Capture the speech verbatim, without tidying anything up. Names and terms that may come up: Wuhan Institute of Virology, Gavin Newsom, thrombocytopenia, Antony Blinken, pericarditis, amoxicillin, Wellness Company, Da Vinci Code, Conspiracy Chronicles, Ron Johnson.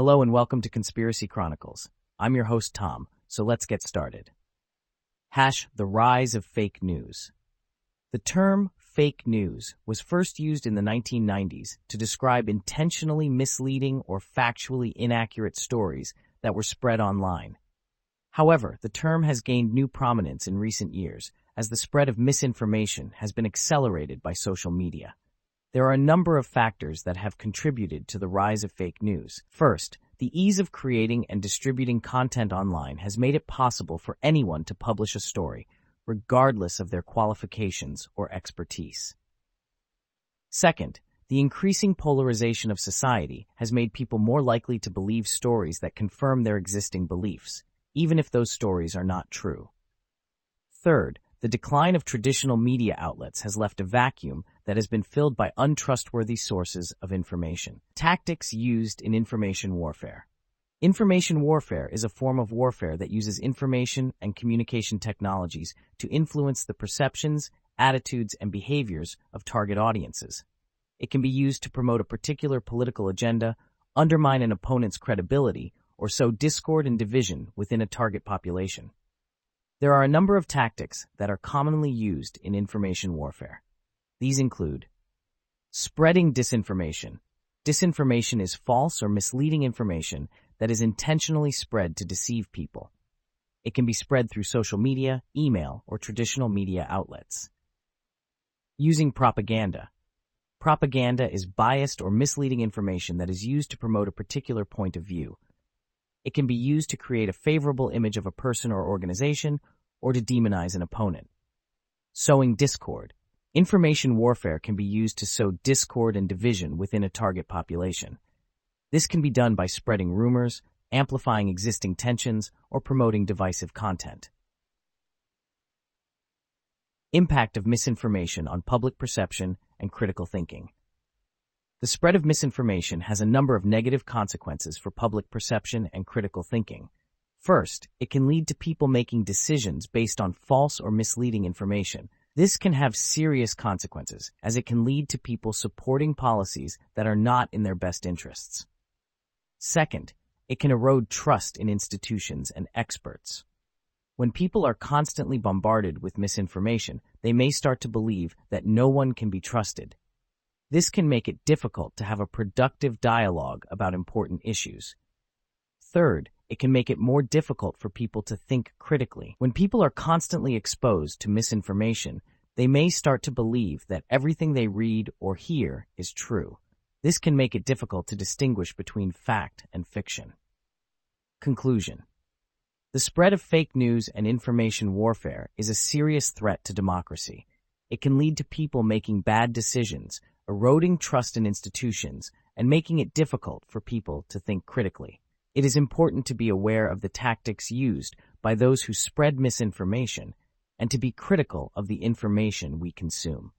Hello and welcome to Conspiracy Chronicles. I'm your host, Tom, so let's get started. Hash the rise of fake news. The term fake news was first used in the nineteen nineties to describe intentionally misleading or factually inaccurate stories that were spread online. However, the term has gained new prominence in recent years as the spread of misinformation has been accelerated by social media. There are a number of factors that have contributed to the rise of fake news. First, the ease of creating and distributing content online has made it possible for anyone to publish a story, regardless of their qualifications or expertise. Second, the increasing polarization of society has made people more likely to believe stories that confirm their existing beliefs, even if those stories are not true. Third, the decline of traditional media outlets has left a vacuum that has been filled by untrustworthy sources of information. Tactics used in information warfare. Information warfare is a form of warfare that uses information and communication technologies to influence the perceptions, attitudes, and behaviors of target audiences. It can be used to promote a particular political agenda, undermine an opponent's credibility, or sow discord and division within a target population. There are a number of tactics that are commonly used in information warfare. These include spreading disinformation. Disinformation is false or misleading information that is intentionally spread to deceive people. It can be spread through social media, email, or traditional media outlets. Using propaganda. Propaganda is biased or misleading information that is used to promote a particular point of view. It can be used to create a favorable image of a person or organization, or to demonize an opponent. Sowing discord. Information warfare can be used to sow discord and division within a target population. This can be done by spreading rumors, amplifying existing tensions, or promoting divisive content. Impact of misinformation on public perception and critical thinking. The spread of misinformation has a number of negative consequences for public perception and critical thinking. First, it can lead to people making decisions based on false or misleading information. This can have serious consequences, as it can lead to people supporting policies that are not in their best interests. Second, it can erode trust in institutions and experts. When people are constantly bombarded with misinformation, they may start to believe that no one can be trusted. This can make it difficult to have a productive dialogue about important issues. Third, it can make it more difficult for people to think critically. When people are constantly exposed to misinformation, they may start to believe that everything they read or hear is true. This can make it difficult to distinguish between fact and fiction. Conclusion. The spread of fake news and information warfare is a serious threat to democracy. It can lead to people making bad decisions, eroding trust in institutions, and making it difficult for people to think critically. It is important to be aware of the tactics used by those who spread misinformation and to be critical of the information we consume.